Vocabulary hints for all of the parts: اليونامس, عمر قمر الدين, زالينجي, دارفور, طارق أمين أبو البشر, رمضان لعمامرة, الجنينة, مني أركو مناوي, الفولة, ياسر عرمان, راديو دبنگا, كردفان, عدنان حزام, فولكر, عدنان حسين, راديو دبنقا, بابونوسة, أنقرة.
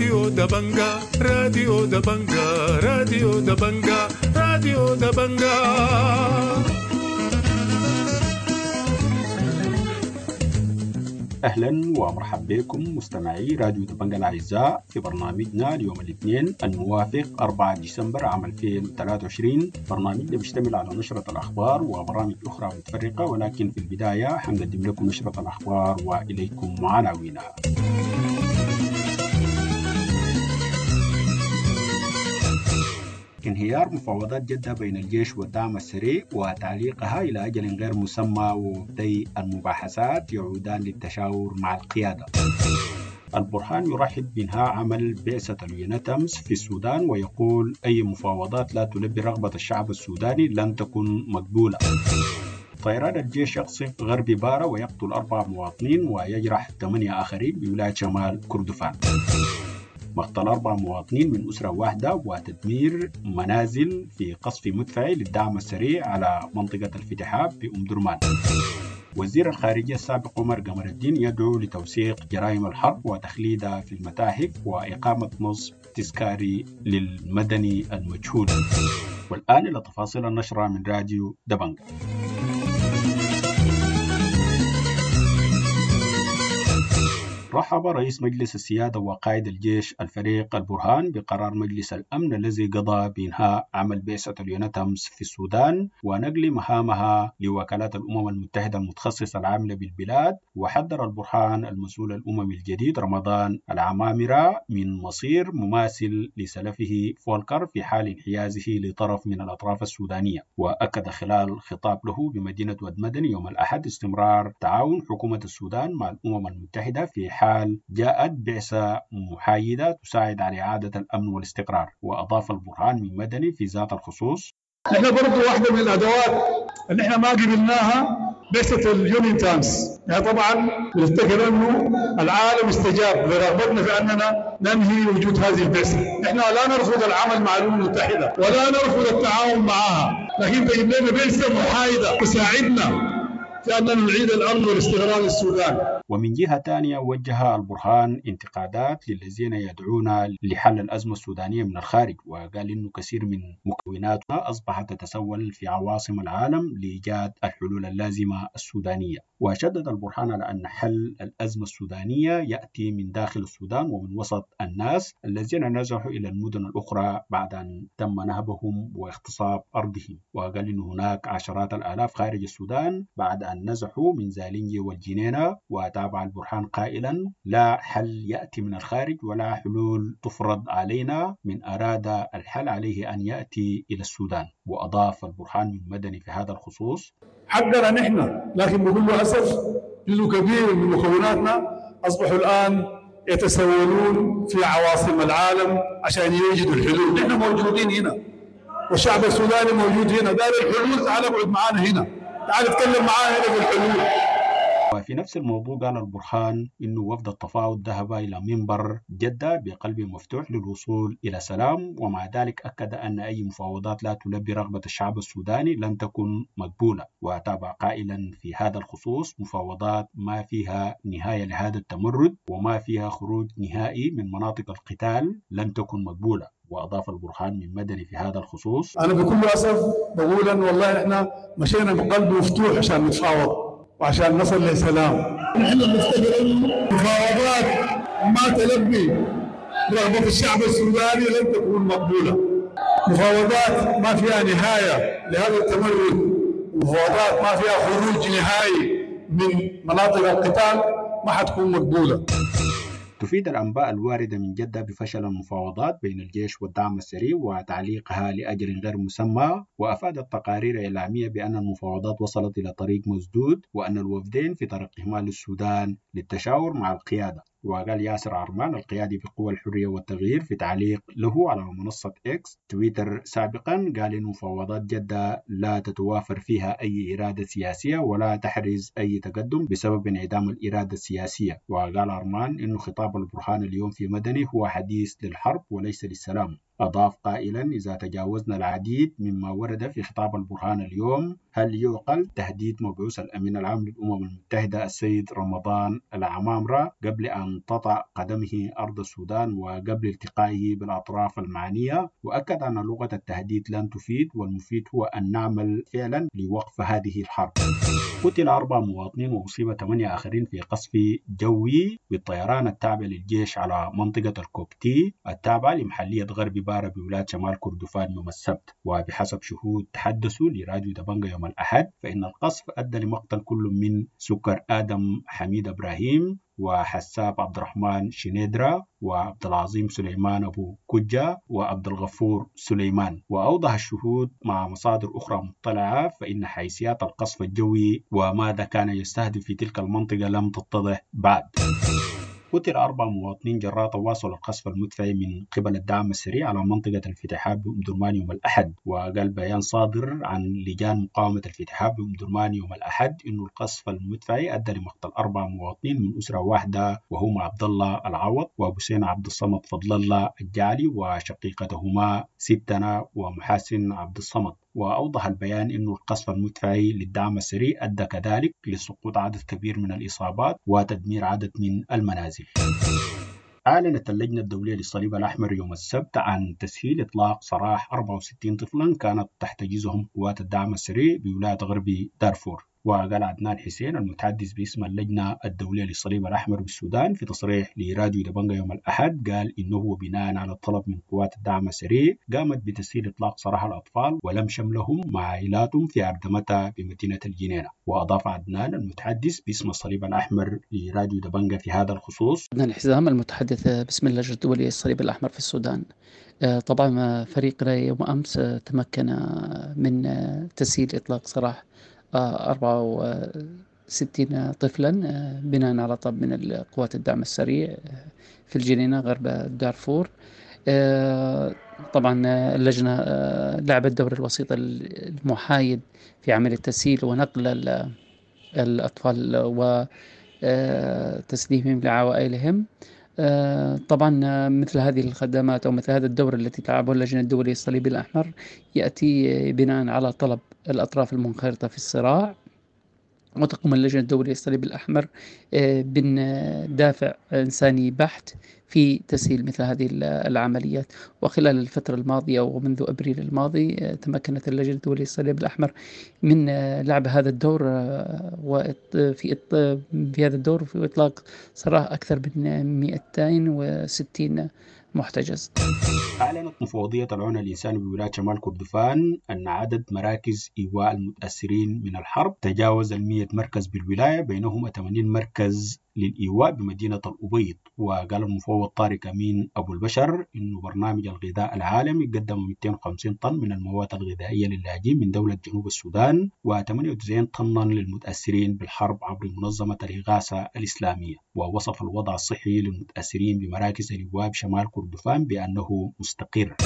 راديو دبنگا راديو دبنگا راديو دبنگا راديو دبنگا. أهلا ومرحبا بكم مستمعي راديو دبنجا الأعزاء في برنامجنا اليوم الاثنين الموافق 4 ديسمبر عام 2023. برنامجنا بيشتمل على نشرة الأخبار وبرامج أخرى متفرقة، ولكن في البداية حنقدم لكم نشرة الأخبار وإليكم عناوينها. انهيار مفاوضات جدة بين الجيش والدعم السريع وتعليقها إلى أجل غير مسمى وبدء المباحثات يعودان للتشاور مع القيادة. البرهان يرحب بإنهاء عمل بعثة اليونامس في السودان ويقول أي مفاوضات لا تلبي رغبة الشعب السوداني لن تكون مقبولة. طيران الجيش يقصف غرب بارة ويقتل 4 مواطنين ويجرح 8 آخرين بولاية شمال كردفان. مقتل 4 مواطنين من أسرة واحدة وتدمير منازل في قصف مدفعي للدعم السريع على منطقة الفتحاب بأم درمان. وزير الخارجية السابق عمر قمر الدين يدعو لتوثيق جرائم الحرب وتخليدها في المتاحف وإقامة نصب تذكاري للمدني المجهول. والآن إلى تفاصيل النشرة من راديو دبنجا. رحب رئيس مجلس السيادة وقائد الجيش الفريق البرهان بقرار مجلس الأمن الذي قضى بإنهاء عمل بعثة اليونامس في السودان ونقل مهامها لوكالات الأمم المتحدة المتخصصة العاملة بالبلاد، وحذر البرهان المسؤول الأممي الجديد رمضان لعمامرة من مصير مماثل لسلفه فولكر في حال انحيازه لطرف من الأطراف السودانية، وأكد خلال خطاب له بمدينة ود مدني يوم الأحد استمرار تعاون حكومة السودان مع الأمم المتحدة في حال جاءت بعثة محايدة تساعد على إعادة الأمن والاستقرار. وأضاف البرهان من مدني في ذات الخصوص: نحن برضو واحدة من الأدوات اللي احنا ما قبلناها بعثة اليونامس. طبعا نفتكر أنه العالم استجاب لرغبتنا في أننا ننهي وجود هذه البعثة. نحن لا نرفض العمل مع الأمم المتحدة ولا نرفض التعاون معها، لكن تجيب لنا بعثة محايدة تساعدنا في أننا نعيد الأمن والاستقرار للسودان. ومن جهة تانية وجه البرهان انتقادات للذين يدعون لحل الأزمة السودانية من الخارج، وقال إنه كثير من مكوناتها أصبحت تتسول في عواصم العالم لإيجاد الحلول اللازمة السودانية. وشدد البرهان على أن حل الأزمة السودانية يأتي من داخل السودان ومن وسط الناس الذين نزحوا إلى المدن الأخرى بعد أن تم نهبهم واغتصاب أرضهم، وقال إن هناك عشرات الآلاف خارج السودان بعد أن نزحوا من زالينجي والجنينة. تابع البرهان قائلا: لا حل يأتي من الخارج ولا حلول تفرض علينا، من أراد الحل عليه أن يأتي إلى السودان. وأضاف البرهان من مدني في هذا الخصوص: حقنا نحن، لكن بكل أسف جزء كبير من مكوناتنا أصبحوا الآن يتسولون في عواصم العالم عشان يجدوا الحلول. نحن موجودين هنا والشعب السوداني موجود هنا، دار الحلول تعال اقعد معانا هنا، تعال اتكلم معانا هنا في الحلول. وفي نفس الموضوع قال البرهان إنه وفد التفاوض ذهب إلى منبر جدة بقلب مفتوح للوصول إلى سلام، ومع ذلك أكد أن أي مفاوضات لا تلبي رغبة الشعب السوداني لن تكون مقبولة. وتابع قائلا في هذا الخصوص: مفاوضات ما فيها نهاية لهذا التمرد وما فيها خروج نهائي من مناطق القتال لن تكون مقبولة. وأضاف البرهان من مدني في هذا الخصوص: أنا بكل أسف بقول أن والله إحنا مشينا بقلب مفتوح عشان نتفاوض وعشان نصل للسلام. نحن نفتكر أن المفاوضات ما تلبي رغبة الشعب السوداني لن تكون مقبولة. مفاوضات ما فيها نهاية لهذا التمرد، مفاوضات ما فيها خروج نهائي من مناطق القتال ما حتكون مقبولة. تفيد الأنباء الواردة من جدة بفشل المفاوضات بين الجيش والدعم السري وتعليقها لأجل غير مسمى، وأفادت تقارير إعلامية بأن المفاوضات وصلت إلى طريق مسدود وأن الوفدين في طريقهما للسودان للتشاور مع القيادة. وقال ياسر عرمان القيادي بقوى الحرية والتغيير في تعليق له على منصة إكس تويتر سابقا، قال إن مفاوضات جدة لا تتوافر فيها أي إرادة سياسية ولا تحرز أي تقدم بسبب انعدام الإرادة السياسية. وقال عرمان إن خطاب البرهان اليوم في مدني هو حديث للحرب وليس للسلام. أضاف قائلا إذا تجاوزنا العديد مما ورد في خطاب البرهان اليوم هل يعقل تهديد مبعوث الأمين العام للأمم المتحدة السيد رمضان لعمامرة قبل أن تطأ قدمه أرض السودان وقبل التقائه بالأطراف المعنية، وأكد أن لغة التهديد لن تفيد والمفيد هو أن نعمل فعلا لوقف هذه الحرب. قتل 4 مواطنين وأصيب 8 آخرين في قصف جوي بالطيران التابع للجيش على منطقة الكوبتي التابعة لمحلية غرب بارة بولاية شمال كردفان يوم السبت، وبحسب شهود تحدثوا لراديو دبنگا يوم الأحد فإن القصف أدى لمقتل كل من سكر آدم حميد إبراهيم وحساب عبد الرحمن شنيدرا وعبد العظيم سليمان أبو كجة وعبد الغفور سليمان. وأوضح الشهود مع مصادر أخرى مطلعة فإن حيثيات القصف الجوي وماذا كان يستهدف في تلك المنطقة لم تتضح بعد. قتل 4 مواطنين جراء تواصل القصف المدفع من قبل الدعم السريع على منطقة الفتحات بأم درمان يوم الأحد. وقال بيان صادر عن لجان مقاومة الفتحات بأم درمان يوم الأحد إنه القصف المدفعي أدى لمقتل 4 مواطنين من أسرة واحدة وهما عبد الله العوض وبوسين عبد الصمد فضل الله الجعلي وشقيقتهما ستنا ومحاسن عبد الصمد. وأوضح البيان أن القصف المدفعي للدعم السريع أدى كذلك لسقوط عدد كبير من الإصابات وتدمير عدد من المنازل. أعلنت اللجنة الدولية للصليب الأحمر يوم السبت عن تسهيل إطلاق سراح 64 طفلا كانت تحتجزهم قوات الدعم السريع بولاية غربي دارفور. وقال عدنان حسين المتحدث باسم اللجنة الدولية للصليب الأحمر بالسودان في تصريح لراديو دبنجا يوم الأحد قال إنه بناء على الطلب من قوات الدعم السريع قامت بتسهيل إطلاق سراح الأطفال ولم شملهم مع عائلاتهم في أردمتها بمدينة الجنينة. وأضاف عدنان المتحدث باسم الصليب الأحمر لراديو دبنجا في هذا الخصوص: عدنان حزام المتحدث باسم اللجنة الدولية للصليب الأحمر في السودان. طبعا فريقنا يوم أمس تمكن من تسهيل إطلاق سراح 64 طفلا بناء على طلب من قوات الدعم السريع في الجنينة غرب دارفور. طبعا اللجنة لعبت دور الوسيط المحايد في عمل التسهيل ونقل الأطفال وتسليمهم لعوائلهم. طبعا مثل هذه الخدمات أو مثل هذا الدور التي تلعبه اللجنة الدولية الصليبي الأحمر يأتي بناء على طلب الأطراف المنخرطة في الصراع، وتقوم اللجنة الدولية الصليبي الأحمر بدافع إنساني بحت في تسهيل مثل هذه العمليات. وخلال الفترة الماضية ومنذ أبريل الماضي تمكنت اللجنة الدولية الصليب الأحمر من لعب هذا الدور في هذا الدور في إطلاق سراح أكثر من 260 محتجز. أعلنت مفوضية العون الإنساني بولاية شمال كردفان أن عدد مراكز إيواء المتأثرين من الحرب تجاوز 100 مركز بالولاية، بينهم 80 مركز للإيواء بمدينة الأبيض. وقال المفوض طارق أمين أبو البشر إنه برنامج الغذاء العالمي قدم 250 طن من المواد الغذائية للاجئين من دولة جنوب السودان و98 طنا للمتأثرين بالحرب عبر منظمة الإغاثة الإسلامية. ووصف الوضع الصحي للمتأثرين بمراكز الإيواء بشمال كردفان بأنه مستقر.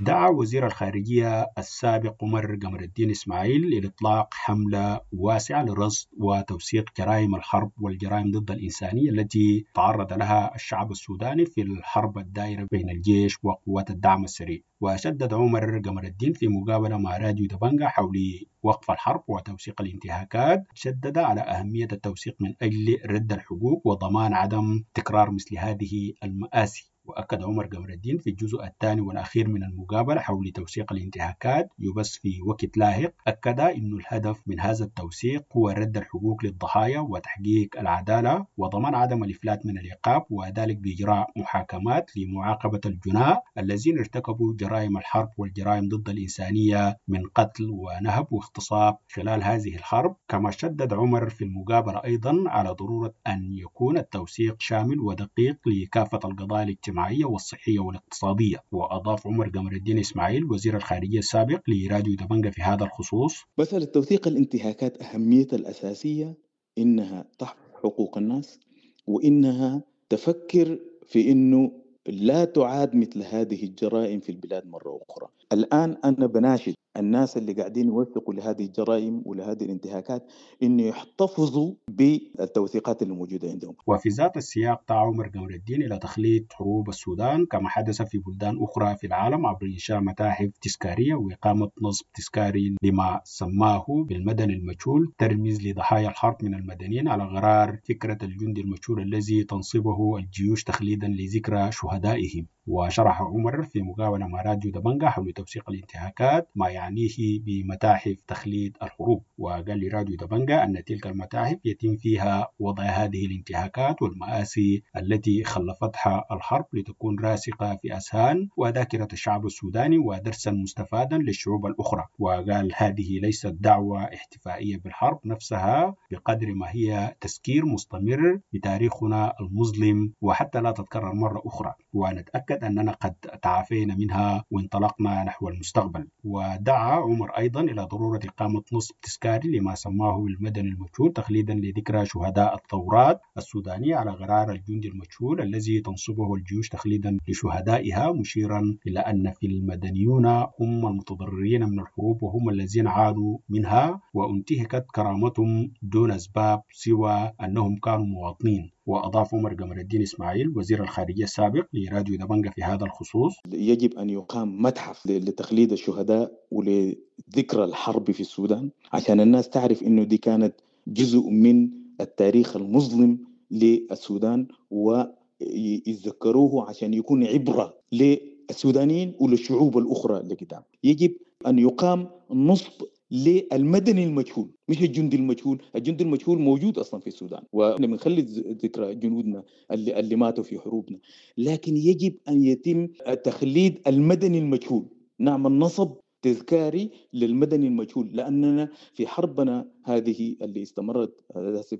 دعا وزير الخارجية السابق عمر قمر الدين إسماعيل لإطلاق حملة واسعة لرصد وتوثيق جرائم الحرب والجرائم ضد الإنسانية التي تعرض لها الشعب السوداني في الحرب الدائرة بين الجيش وقوات الدعم السريع. وشدد عمر قمر الدين في مقابلة مع راديو دبنجا حول وقف الحرب وتوثيق الانتهاكات، شدد على أهمية التوثيق من أجل رد الحقوق وضمان عدم تكرار مثل هذه المآسي. وأكد عمر قمر الدين في الجزء الثاني والأخير من المقابلة حول توثيق الانتهاكات يبث في وقت لاحق، أكد أن الهدف من هذا التوثيق هو رد الحقوق للضحايا وتحقيق العدالة وضمان عدم الإفلات من العقاب، وذلك بإجراء محاكمات لمعاقبة الجناة الذين ارتكبوا جرائم الحرب والجرائم ضد الإنسانية من قتل ونهب واغتصاب خلال هذه الحرب. كما شدد عمر في المقابلة أيضا على ضرورة أن يكون التوثيق شامل ودقيق لكافة القضايا الاجتماعية والصحية والاقتصادية. وأضاف عمر قمر الدين إسماعيل وزير الخارجية السابق لراديو دبنجا في هذا الخصوص: مثل توثيق الانتهاكات أهمية الأساسية إنها تحفظ حقوق الناس، وإنها تفكر في إنه لا تعاد مثل هذه الجرائم في البلاد مرة أخرى. الآن أنا بناشد الناس اللي قاعدين يوثقوا لهذه الجرائم ولهذه الانتهاكات إنه يحتفظوا بالتوثيقات الموجودة عندهم. وفي ذات السياق دعا عمر قمر الدين إلى تخليد حروب السودان كما حدث في بلدان أخرى في العالم عبر إنشاء متاحف تذكارية وإقامة نصب تذكاري لما سماه بالمدني المجهول ترميز لضحايا الحرب من المدنيين على غرار فكرة الجندي المجهول الذي تنصبه الجيوش تخليدا لذكرى شهدائهم. وشرح عمر في مقابلة مع راديو دبنگا حول توثيق الانتهاكات ما يعنيه بمتاحف تخليد الحروب، وقال لراديو دبنگا أن تلك المتاحف يتم فيها وضع هذه الانتهاكات والمآسي التي خلفتها الحرب لتكون راسخة في أذهان وذاكرة الشعب السوداني ودرسا مستفادا للشعوب الأخرى. وقال هذه ليست دعوة احتفائية بالحرب نفسها بقدر ما هي تذكير مستمر بتاريخنا المظلم وحتى لا تتكرر مرة أخرى، ونتأكد أننا قد تعافينا منها وانطلقنا نحو المستقبل. ودعا عمر أيضا إلى ضرورة إقامة نصب تذكاري لما سماه بالمدني المجهول تخليدا لذكرى شهداء الثورات السودانية على غرار الجندي المجهول الذي تنصبه الجيوش تخليدا لشهدائها، مشيرا إلى أن في المدنيون هم المتضررين من الحروب وهم الذين عانوا منها وانتهكت كرامتهم دون أسباب سوى أنهم كانوا مواطنين. وأضاف عمر قمر الدين إسماعيل وزير الخارجية السابق لراديو دبنجا في هذا الخصوص: يجب أن يقام متحف لتخليد الشهداء ولذكرى الحرب في السودان عشان الناس تعرف إنه دي كانت جزء من التاريخ المظلم للسودان ويتذكروه عشان يكون عبرة للسودانيين وللشعوب الأخرى اللي قدام. يجب أن يقام نصب للمدني المجهول مش الجندي المجهول. الجندي المجهول موجود أصلا في السودان ونحن بنخلي ذكرى جنودنا اللي ماتوا في حروبنا، لكن يجب أن يتم تخليد المدني المجهول، نعمل نصب تذكاري للمدني المجهول، لأننا في حربنا هذه اللي استمرت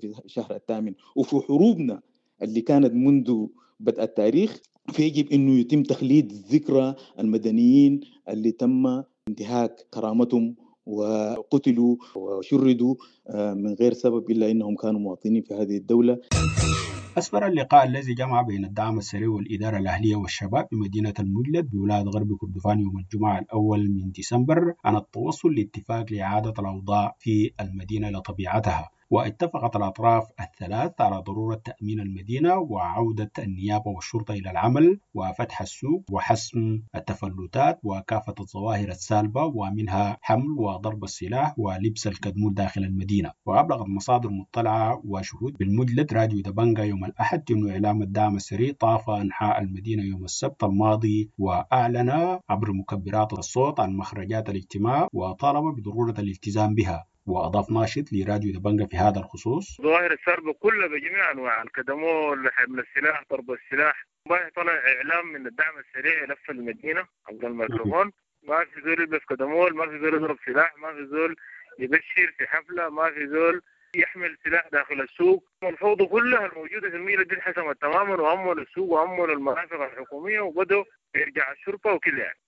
في شهر الثامن وفي حروبنا اللي كانت منذ بدء التاريخ فيجب أنه يتم تخليد ذكرى المدنيين اللي تم انتهاك كرامتهم وقتلوا وشردوا من غير سبب إلا أنهم كانوا مواطنين في هذه الدولة. أسفر اللقاء الذي جمع بين الدعم السريع والإدارة الأهلية والشباب بمدينة المجلد بولاية غرب كردفان يوم الجمعة الأول من ديسمبر عن التوصل لاتفاق لإعادة الأوضاع في المدينة لطبيعتها. واتفقت الأطراف الثلاث على ضرورة تأمين المدينة وعودة النيابة والشرطة إلى العمل وفتح السوق وحسم التفلتات وكافة الظواهر السالبة ومنها حمل وضرب السلاح ولبس الكدمول داخل المدينة. وأبلغت مصادر مطلعة وشهود بالمجلد راديو دبنجا يوم الأحد أن إعلام الدعم السريع طاف أنحاء المدينة يوم السبت الماضي وأعلن عبر مكبرات الصوت عن مخرجات الاجتماع وطالب بضرورة الالتزام بها. وأضاف ناشط لراديو دبنجا في هذا الخصوص: ظواهر السرب كلها بجميع أنواع الكدمول، حمل السلاح، ضرب السلاح. ما طلع إعلام من الدعم السريع لف المدينة عبر الميكروفون، ما في زول يلبس كدمول، ما في زول يضرب سلاح، ما في زول يبشر في حفلة، ما في زول يحمل سلاح داخل السوق. الفوضى كلها الموجودة في الميلة دي انحسمت تماما وأمن السوق وأمن المرافق الحكومية وبدأوا يرجع الشرطة وكذا يعني.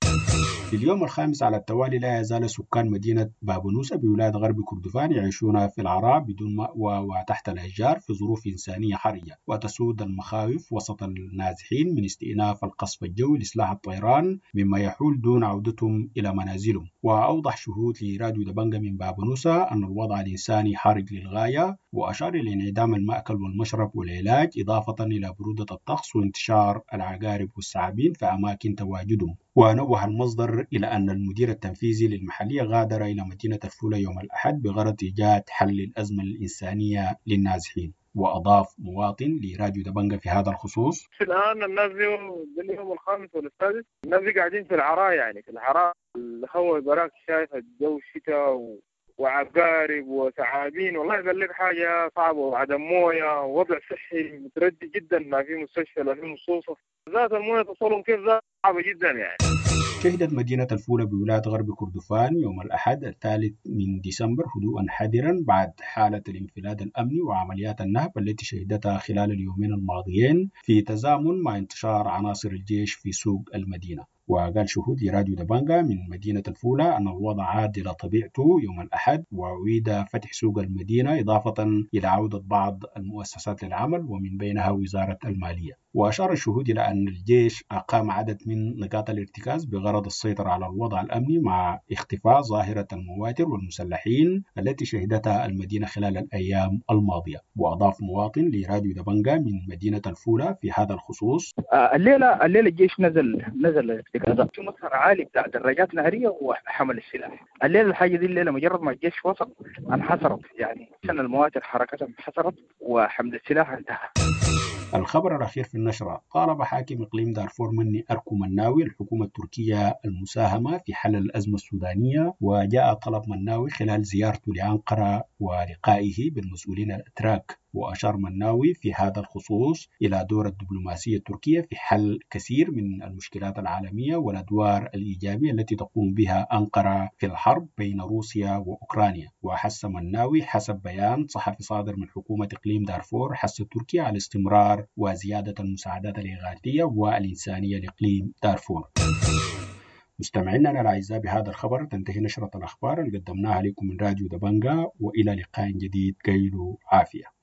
في اليوم الخامس على التوالي لا يزال سكان مدينة بابونوسة بولاية غرب كردفان يعيشون في العراء بدون مأوى وتحت الأشجار في ظروف إنسانية حرجة. وتسود المخاوف وسط النازحين من استئناف القصف الجوي لسلاح الطيران مما يحول دون عودتهم إلى منازلهم. وأوضح شهود لراديو دبنجا من بابونوسة أن الوضع الإنساني حرج للغاية، وأشار إلى انعدام المأكل والمشرب والعلاج إضافة إلى برودة الطقس وانتشار العقارب والثعابين في أماكن تواجدهم. ونوه المصدر إلى أن المدير التنفيذي للمحلية غادر إلى مدينة الفولة يوم الأحد بغرض إيجاد حل الأزمة الإنسانية للنازحين. وأضاف مواطن لراديو دبنجا في هذا الخصوص: الآن الناس اليوم الخامس والسادس الناس قاعدين في العراء، يعني في العراء الهواء براك شايف الجو الشتاء وعقارب وثعابين، والله يقول لك حاجة صعبة، وعدم موية ووضع صحي متردي جدا، ما في مستشفى لا في مستوصف، ذات الموية توصلهم كيف ذات صعبة جدا يعني. شهدت مدينة الفولة بولاية غرب كردفان يوم الأحد الثالث من ديسمبر هدوءا حذرا بعد حالة الانفلات الأمني وعمليات النهب التي شهدتها خلال اليومين الماضيين في تزامن مع انتشار عناصر الجيش في سوق المدينة. وقال شهود لراديو دبنگا من مدينة الفولة أن الوضع عاد إلى طبيعته يوم الأحد، وأعيد فتح سوق المدينة إضافة إلى عودة بعض المؤسسات للعمل ومن بينها وزارة المالية. وأشار الشهود إلى أن الجيش أقام عدد من نقاط الارتكاز بغرض السيطرة على الوضع الأمني مع اختفاء ظاهرة المواتر والمسلحين التي شهدتها المدينة خلال الأيام الماضية. وأضاف مواطن لراديو دبنگا من مدينة الفولة في هذا الخصوص: الليلة الجيش نزل الارتكازات في مظهر عالي بتاع دراجات نهرية وحمل السلاح. الليلة الحاجة دي الليلة مجرد ما الجيش وصل انحصرت، يعني كان المواتر حركتها انحصرت وحمل السلاح انتهى. الخبر الأخير في النشرة: طالب حاكم إقليم دارفور مني أركو مناوي الحكومة التركية المساهمة في حل الأزمة السودانية. وجاء طلب مناوي خلال زيارته لأنقرة ولقائه بالمسؤولين الأتراك. وأشار مناوي في هذا الخصوص إلى دور الدبلوماسية التركية في حل كثير من المشكلات العالمية والأدوار الإيجابية التي تقوم بها أنقرة في الحرب بين روسيا وأوكرانيا. وحث مناوي حسب بيان صحفي صادر من حكومة إقليم دارفور حث تركيا على استمرار وزيادة المساعدات الإغاثية والإنسانية لإقليم دارفور. مستمعينا الأعزاء، بهذا الخبر تنتهي نشرة الأخبار اللي قدمناها لكم من راديو دبنگا، وإلى لقاء جديد. كيلو عافية.